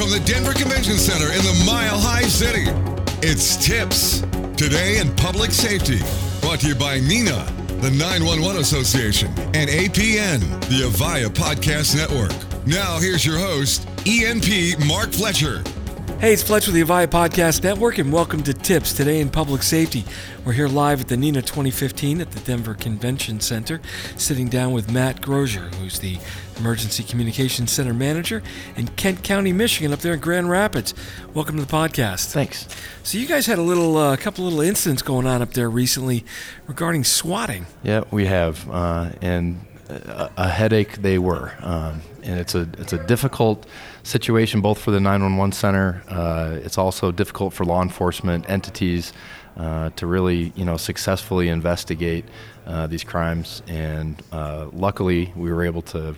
from the Denver Convention Center in the Mile High City. It's Tips Today in Public Safety, brought to you by NENA, the 911 Association, and APN, the Avaya Podcast Network. Now, here's your host, ENP Mark Fletcher. Hey, it's Fletcher with the Avaya Podcast Network, and welcome to Tips Today in Public Safety. We're here live at the NENA 2015 at the Denver Convention Center, sitting down with Matt Groesser, who's the Emergency Communications Center Manager in Kent County, Michigan, up there in Grand Rapids. Welcome to the podcast. Thanks. So you guys had a little, couple little incidents going on up there recently regarding swatting. Yeah, we have, and a headache they were, and it's a difficult situation both for the 911 center. It's also difficult for law enforcement entities to really successfully investigate these crimes. And luckily, we were able to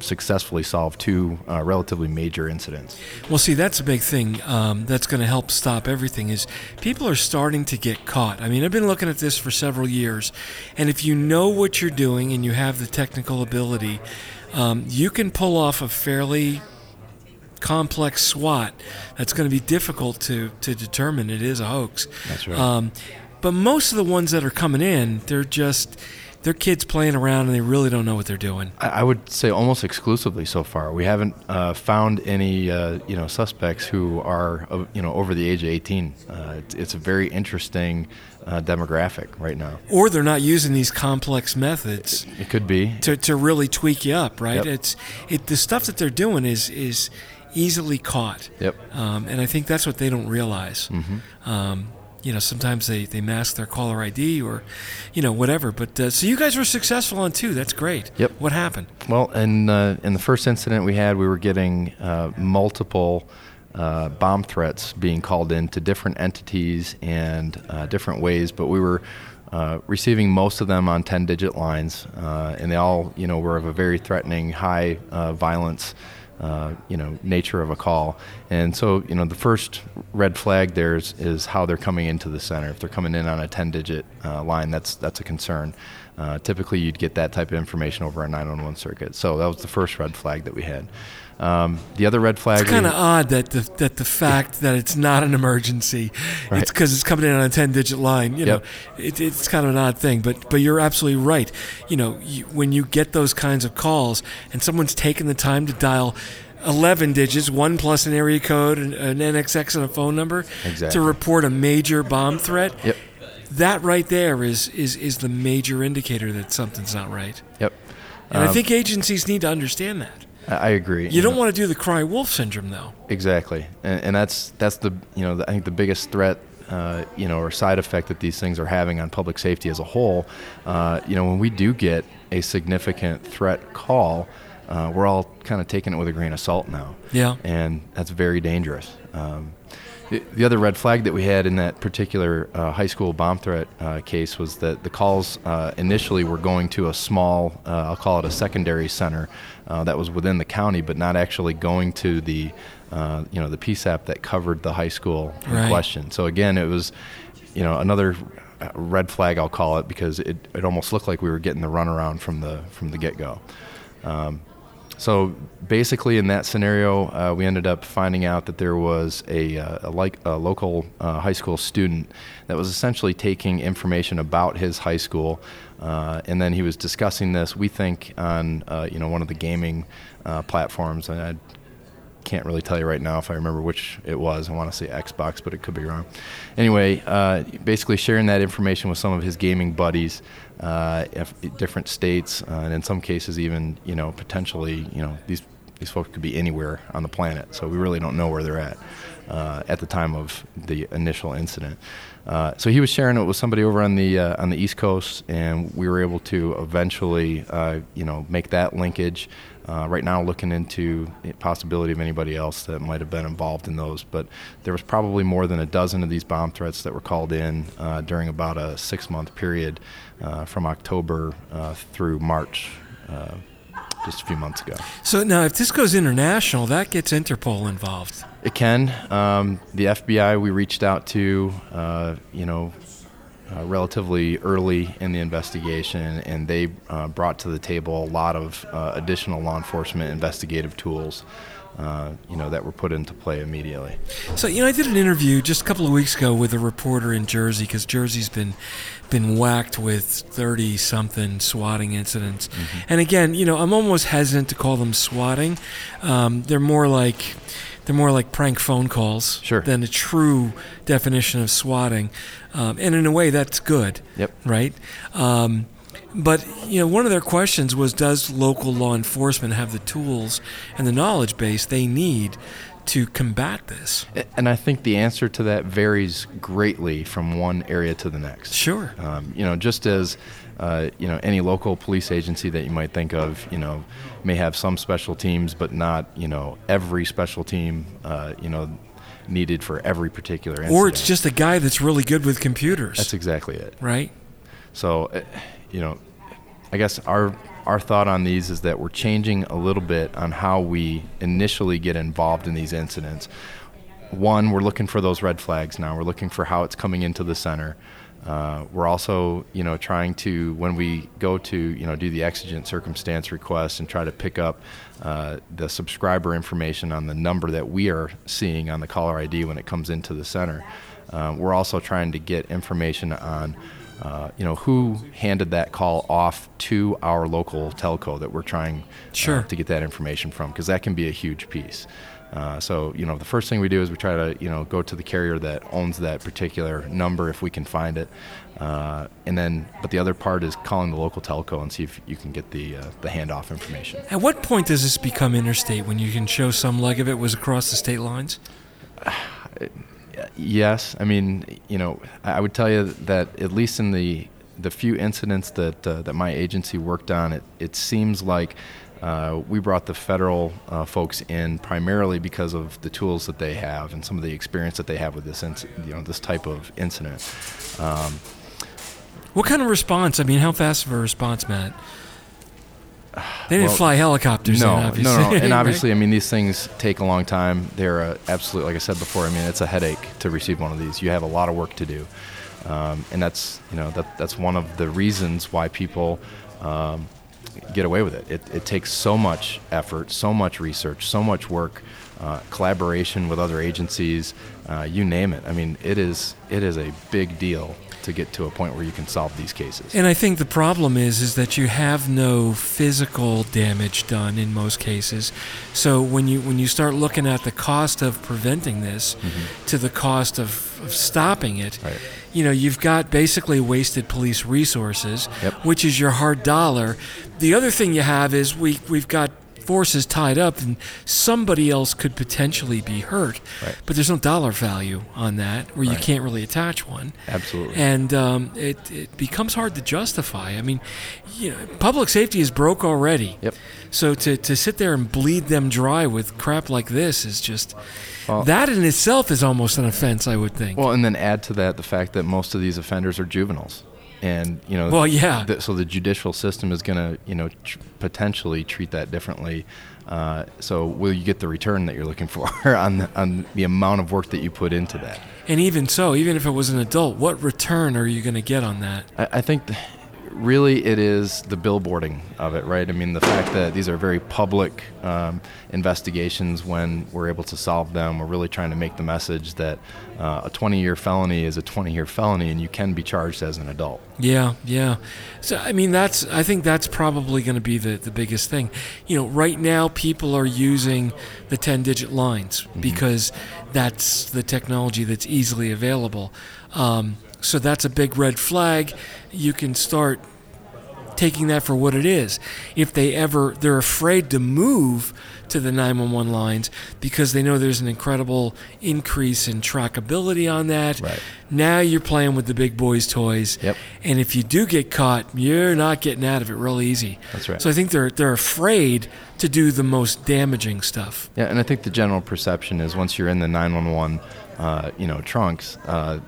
successfully solve two relatively major incidents. Well, see, that's a big thing that's going to help stop everything is people are starting to get caught. I mean, I've been looking at this for several years, and if you know what you're doing and you have the technical ability, you can pull off a fairly complex SWAT that's going to be difficult to determine it is a hoax. That's right. But most of the ones that are coming in, they're kids playing around, and they really don't know what they're doing. I would say almost exclusively so far. We haven't found any, suspects who are, over the age of 18. It's a very interesting demographic right now. Or they're not using these complex methods. It could be to really tweak you up, right? Yep. The stuff that they're doing is easily caught. Yep. And I think that's what they don't realize. Mm-hmm. Sometimes they mask their caller ID or, whatever. But so you guys were successful on two. That's great. Yep. What happened? Well, in the first incident we had, we were getting multiple bomb threats being called in to different entities and different ways. But we were receiving most of them on 10-digit lines, and they all, were of a very threatening, high violence nature of a call. And so, the first red flag there is how they're coming into the center. If they're coming in on a 10-digit line, that's a concern. Typically, you'd get that type of information over a 911 circuit. So that was the first red flag that we had. The other red flag. It's kind of odd that the fact that it's not an emergency, right. It's because it's coming in on a 10-digit line. It's kind of an odd thing. But you're absolutely right. When you get those kinds of calls and someone's taking the time to dial 11 digits, one plus an area code, an NXX, and a phone number to report a major bomb threat. Yep. That right there is the major indicator that something's not right. Yep. And I think agencies need to understand that. I agree. You don't want to do the cry wolf syndrome, though. Exactly, and that's the I think the biggest threat or side effect that these things are having on public safety as a whole. When we do get a significant threat call, we're all kind of taking it with a grain of salt now. Yeah, and that's very dangerous. The other red flag that we had in that particular high school bomb threat case was that the calls initially were going to a small, I'll call it a secondary center that was within the county, but not actually going to the, the PSAP that covered the high school in question. So again, it was, another red flag, I'll call it, because it almost looked like we were getting the runaround from the get-go. So basically, in that scenario, we ended up finding out that there was a local high school student that was essentially taking information about his high school, and then he was discussing this. We think on one of the gaming platforms, and I can't really tell you right now if I remember which it was. I want to say Xbox, but it could be wrong. Anyway, basically sharing that information with some of his gaming buddies. Different states, and in some cases even, potentially, these folks could be anywhere on the planet, so we really don't know where they're at the time of the initial incident. So he was sharing it with somebody over on the East Coast, and we were able to eventually, make that linkage. Right now, looking into the possibility of anybody else that might have been involved in those, but there was probably more than a dozen of these bomb threats that were called in during about a 6-month period from October through March. Just a few months ago. So now if this goes international, that gets Interpol involved. It can. The FBI we reached out to, relatively early in the investigation, and they brought to the table a lot of additional law enforcement investigative tools that were put into play immediately. So, I did an interview just a couple of weeks ago with a reporter in Jersey, because Jersey's been whacked with 30-something swatting incidents. Mm-hmm. And again, I'm almost hesitant to call them swatting. They're more like prank phone calls than a true definition of swatting. And in a way, that's good, right? But, one of their questions was, does local law enforcement have the tools and the knowledge base they need to combat this? And I think the answer to that varies greatly from one area to the next. Sure. Just as, any local police agency that you might think of, may have some special teams, but not, every special team, needed for every particular incident. Or it's just a guy that's really good with computers. That's exactly it. Right. So, I guess our thought on these is that we're changing a little bit on how we initially get involved in these incidents. One, we're looking for those red flags now. We're looking for how it's coming into the center. We're also, trying to, when we go to, do the exigent circumstance request and try to pick up the subscriber information on the number that we are seeing on the caller ID when it comes into the center. We're also trying to get information on who handed that call off to our local telco that we're trying to get that information from, because that can be a huge piece. So, the first thing we do is we try to, go to the carrier that owns that particular number if we can find it. But the other part is calling the local telco and see if you can get the handoff information. At what point does this become interstate, when you can show some leg of it was across the state lines? Yes. I mean, I would tell you that at least in the few incidents that my agency worked on, it seems like we brought the federal folks in primarily because of the tools that they have and some of the experience that they have with this, this type of incident. What kind of response? I mean, how fast of a response, Matt? They didn't fly helicopters. No, obviously. No. And obviously, I mean, these things take a long time. They're absolutely, like I said before, I mean, it's a headache to receive one of these. You have a lot of work to do. And that's, that's one of the reasons why people get away with it. It takes so much effort, so much research, so much work, collaboration with other agencies, you name it. I mean, it is a big deal to get to a point where you can solve these cases. And I think the problem is that you have no physical damage done in most cases. So when you start looking at the cost of preventing this to the cost of stopping it, right. You've got basically wasted police resources, which is your hard dollar. The other thing you have is we've got forces tied up and somebody else could potentially be hurt, but there's no dollar value on that, where you can't really attach one. Absolutely. And it becomes hard to justify. I mean, public safety is broke already. Yep. So to sit there and bleed them dry with crap like this is just, that in itself is almost an offense, I would think. Well, and then add to that the fact that most of these offenders are juveniles. And, so the judicial system is going to, potentially treat that differently. So will you get the return that you're looking for on the amount of work that you put into that? And even so, even if it was an adult, what return are you going to get on that? I think really it is the billboarding of it, right? I mean, the fact that these are very public investigations, when we're able to solve them, we're really trying to make the message that a 20-year felony is a 20-year felony and you can be charged as an adult. Yeah. So, I mean, I think that's probably going to be the biggest thing. Right now people are using the 10-digit lines because that's the technology that's easily available. So that's a big red flag. You can start taking that for what it is. If they're afraid to move to the 911 lines because they know there's an incredible increase in trackability on that. Right. Now you're playing with the big boys' toys. Yep. And if you do get caught, you're not getting out of it real easy. That's right. So I think they're afraid to do the most damaging stuff. Yeah, and I think the general perception is once you're in the 911, trunks, the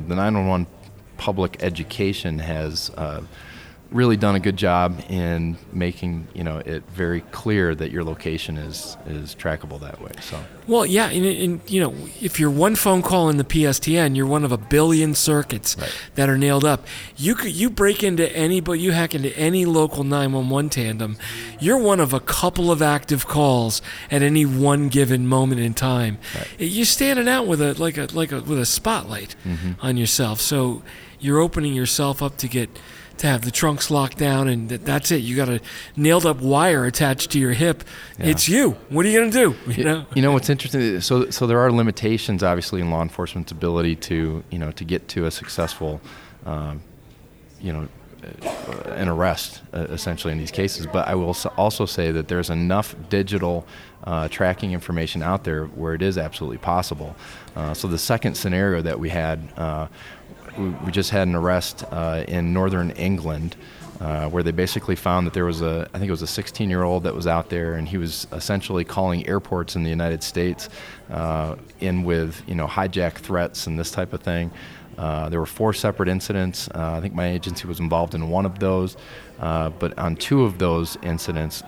911 public education has really done a good job in making, you know, it very clear that your location is trackable that way. So. Well, yeah, and you know, if you're one phone call in the PSTN, you're one of a billion circuits right. that are nailed up. You break into any, but you hack into any local 911 tandem, you're one of a couple of active calls at any one given moment in time. Right. You're standing out with a spotlight mm-hmm. on yourself, so you're opening yourself up to have the trunks locked down, and that's it. You got a nailed-up wire attached to your hip. Yeah. It's you. What are you going to do? You know what's interesting? So there are limitations, obviously, in law enforcement's ability to get to a successful, an arrest, essentially, in these cases. But I will also say that there's enough digital tracking information out there where it is absolutely possible. So the second scenario that we had. We just had an arrest in northern England where they basically found that there was I think it was a 16-year-old that was out there, and he was essentially calling airports in the United States in with, you know, hijack threats and this type of thing. There were 4 separate incidents. I think my agency was involved in one of those. But on 2 of those incidents,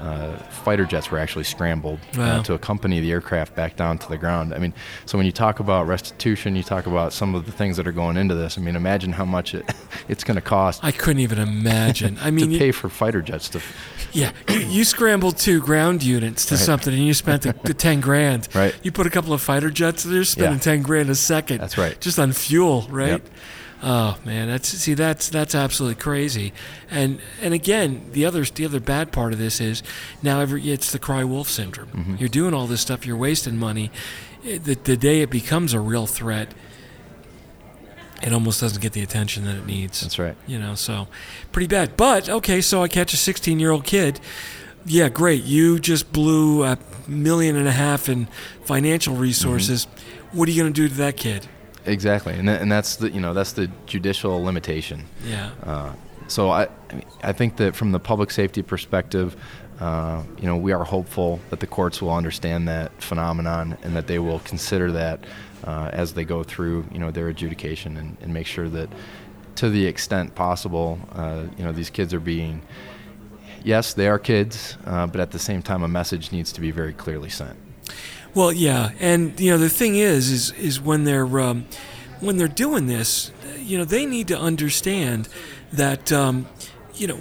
fighter jets were actually scrambled wow. To accompany the aircraft back down to the ground. I mean, so when you talk about restitution, you talk about some of the things that are going into this. I mean, imagine how much it's going to cost. I couldn't even imagine. I mean, to pay for fighter jets to. Yeah, you scrambled 2 ground units to right. something, and you spent the $10,000. Right. You put a couple of fighter jets, and they're spending yeah. $10,000 a second. That's right. Just on fuel, right? Yep. Oh man, that's absolutely crazy, and again, the other bad part of this is now it's the cry wolf syndrome. Mm-hmm. You're doing all this stuff, you're wasting money. The day it becomes a real threat, it almost doesn't get the attention that it needs. That's right. You know, so pretty bad. But okay, so I catch a 16-year-old kid. Yeah, great. You just blew $1.5 million in financial resources. Mm-hmm. What are you going to do to that kid? Exactly, and that's the judicial limitation. Yeah. So I think that from the public safety perspective, we are hopeful that the courts will understand that phenomenon and that they will consider that as they go through, you know, their adjudication and make sure that, to the extent possible, these kids are being. Yes, they are kids, but at the same time, a message needs to be very clearly sent. Well, yeah, and you know the thing is when they're doing this, you know, they need to understand that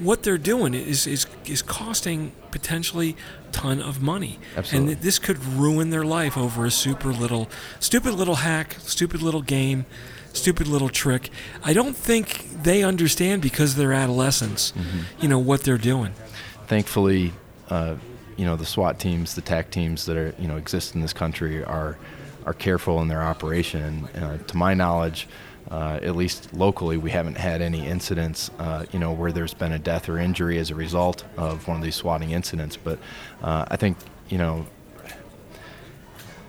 what they're doing is costing potentially a ton of money. Absolutely. And this could ruin their life over a stupid little hack, stupid little game, stupid little trick. I don't think they understand, because they're adolescents, mm-hmm. you know, what they're doing. Thankfully, the SWAT teams, the TAC teams that are, you know, exist in this country are careful in their operation. To my knowledge, at least locally, we haven't had any incidents, where there's been a death or injury as a result of one of these swatting incidents. But I think, you know,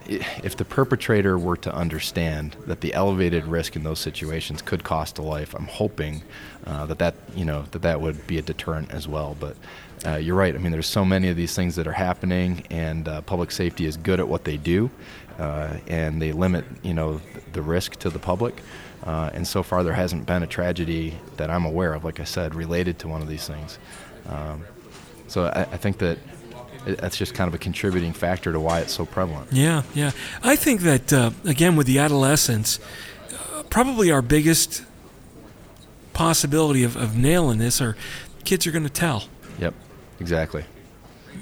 if the perpetrator were to understand that the elevated risk in those situations could cost a life, I'm hoping that would be a deterrent as well. But you're right. I mean, there's so many of these things that are happening, and public safety is good at what they do, and they limit, you know, the risk to the public. And so far, there hasn't been a tragedy that I'm aware of, like I said, related to one of these things. So I think that. That's just kind of a contributing factor to why it's so prevalent. Yeah, yeah. I think that, again, with the adolescents, probably our biggest possibility of nailing this are kids are going to tell. Yep, exactly.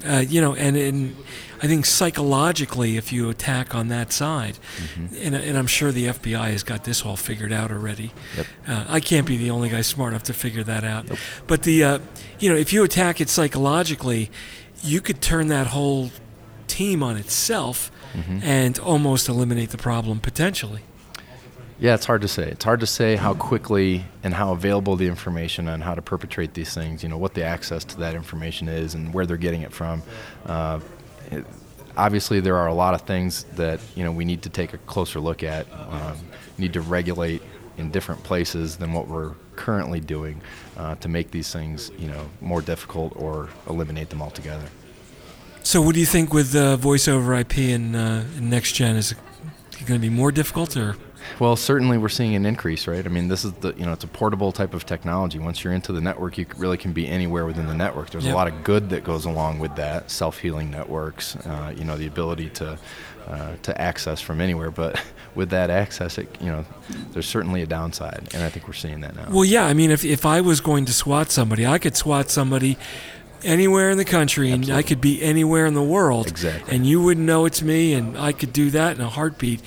And I think psychologically, if you attack on that side, mm-hmm. and I'm sure the FBI has got this all figured out already. Yep. I can't be the only guy smart enough to figure that out. Nope. But if you attack it psychologically, you could turn that whole team on itself mm-hmm. and almost eliminate the problem potentially. Yeah, it's hard to say. It's hard to say how quickly and how available the information on how to perpetrate these things, you know, what the access to that information is and where they're getting it from. Obviously, there are a lot of things that, you know, we need to take a closer look at, need to regulate in different places than what we're currently doing to make these things, you know, more difficult or eliminate them altogether. So what do you think with voice over IP and next gen? Is it going to be more difficult or Well, certainly we're seeing an increase, right? I mean, this is the, you know, it's a portable type of technology. Once you're into the network, you really can be anywhere within the network. There's a lot of good that goes along with that, self-healing networks, you know, the ability to access from anywhere. But with that access, it, you know, there's certainly a downside, and I think we're seeing that now. Well, yeah, I mean, if I was going to SWAT somebody, I could SWAT somebody anywhere in the country, and I could be anywhere in the world. Exactly. And you wouldn't know it's me, and I could do that in a heartbeat.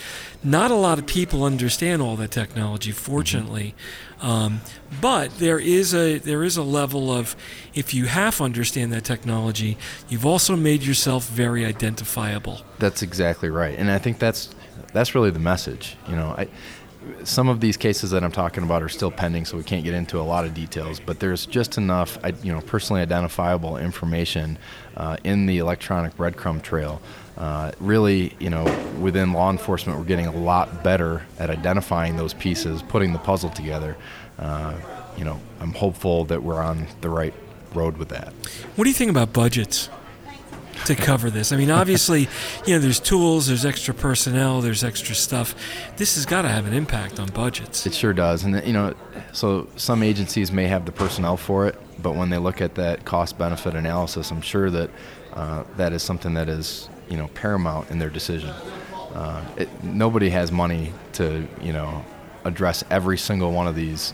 Not a lot of people understand all that technology, fortunately. Mm-hmm. But there is a level of, if you half understand that technology, you've also made yourself very identifiable. That's exactly right. And I think that's really the message. You know, some of these cases that I'm talking about are still pending, so we can't get into a lot of details, but there's just enough, you know, personally identifiable information in the electronic breadcrumb trail. Really, you know, within law enforcement, we're getting a lot better at identifying those pieces, putting the puzzle together. You know, I'm hopeful that we're on the right road with that. What do you think about budgets to cover this? I mean, obviously, you know, there's tools, there's extra personnel, there's extra stuff. This has got to have an impact on budgets. It sure does. And, you know, so some agencies may have the personnel for it, but when they look at that cost-benefit analysis, I'm sure that that is something that is, you know, paramount in their decision. Nobody has money to, you know, address every single one of these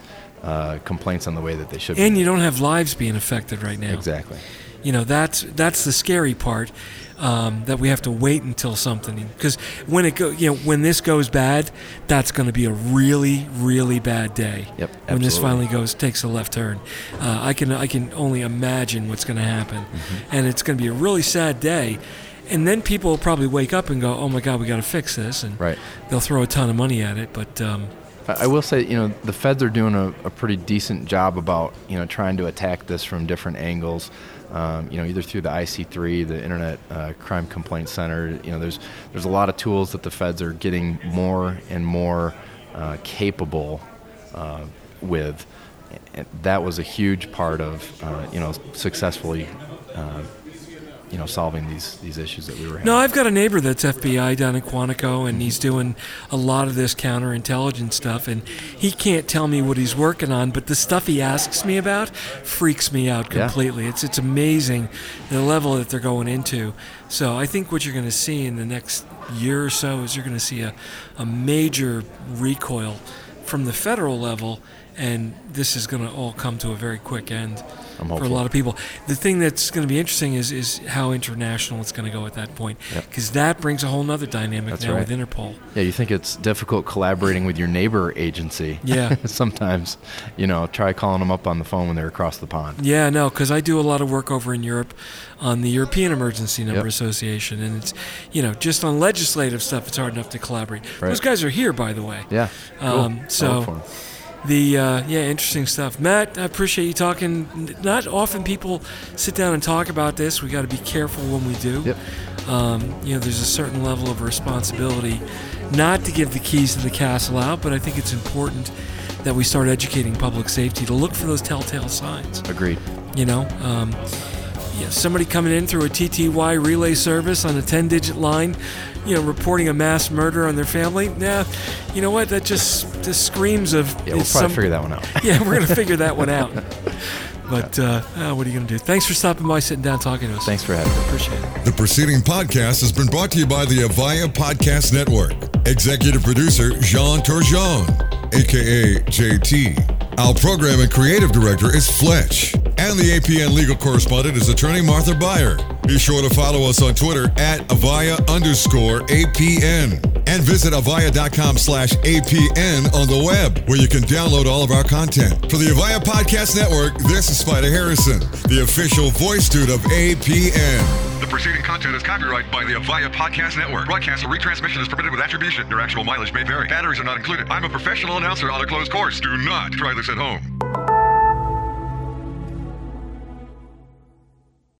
complaints in the way that they should be. And you don't have lives being affected right now. Exactly. You know, that's the scary part, that we have to wait until something, because when this goes bad, that's going to be a really, really bad day. Yep. Absolutely. When this finally takes a left turn, I can only imagine what's going to happen, mm-hmm. and it's going to be a really sad day. And then people will probably wake up and go, "Oh my God, we got to fix this," and right. they'll throw a ton of money at it, but. I will say, you know, the feds are doing a pretty decent job about, you know, trying to attack this from different angles, you know, either through the IC3, the Internet Crime Complaint Center. You know, there's a lot of tools that the feds are getting more and more capable with. And that was a huge part of, you know, successfully you know, solving these issues that we were having. No, I've got a neighbor that's FBI down in Quantico, and he's doing a lot of this counterintelligence stuff, and he can't tell me what he's working on, but the stuff he asks me about freaks me out completely. Yeah. It's amazing the level that they're going into. So I think what you're going to see in the next year or so is you're going to see a major recoil from the federal level, and this is going to all come to a very quick end. For a lot of people. The thing that's going to be interesting is how international it's going to go at that point, because that brings a whole other dynamic that's now right. with Interpol. Yeah, you think it's difficult collaborating with your neighbor agency. Yeah. Sometimes, you know, try calling them up on the phone when they're across the pond. Yeah, no, because I do a lot of work over in Europe on the European Emergency Number Association, and it's, you know, just on legislative stuff, it's hard enough to collaborate. Right. Those guys are here, by the way. Yeah, cool. So. The interesting stuff. Matt, I appreciate you talking. Not often people sit down and talk about this. We got to be careful when we do. Yep. You know, there's a certain level of responsibility not to give the keys to the castle out, but I think it's important that we start educating public safety to look for those telltale signs. Agreed. You know, somebody coming in through a TTY relay service on a 10-digit line, you know, reporting a mass murder on their family. Nah, you know what? That just screams of... Yeah, we'll probably figure that one out. Yeah, we're going to figure that one out. But what are you going to do? Thanks for stopping by, sitting down, talking to us. Thanks for having me. Appreciate it. The preceding podcast has been brought to you by the Avaya Podcast Network. Executive producer Jean Turgeon, a.k.a. JT. Our program and creative director is Fletch. And the APN legal correspondent is attorney Martha Byer. Be sure to follow us on Twitter at Avaya_APN. And visit Avaya.com/APN on the web, where you can download all of our content. For the Avaya Podcast Network, this is Spider Harrison, the official voice dude of APN. The preceding content is copyrighted by the Avaya Podcast Network. Broadcast or retransmission is permitted with attribution. Your actual mileage may vary. Batteries are not included. I'm a professional announcer on a closed course. Do not try this at home.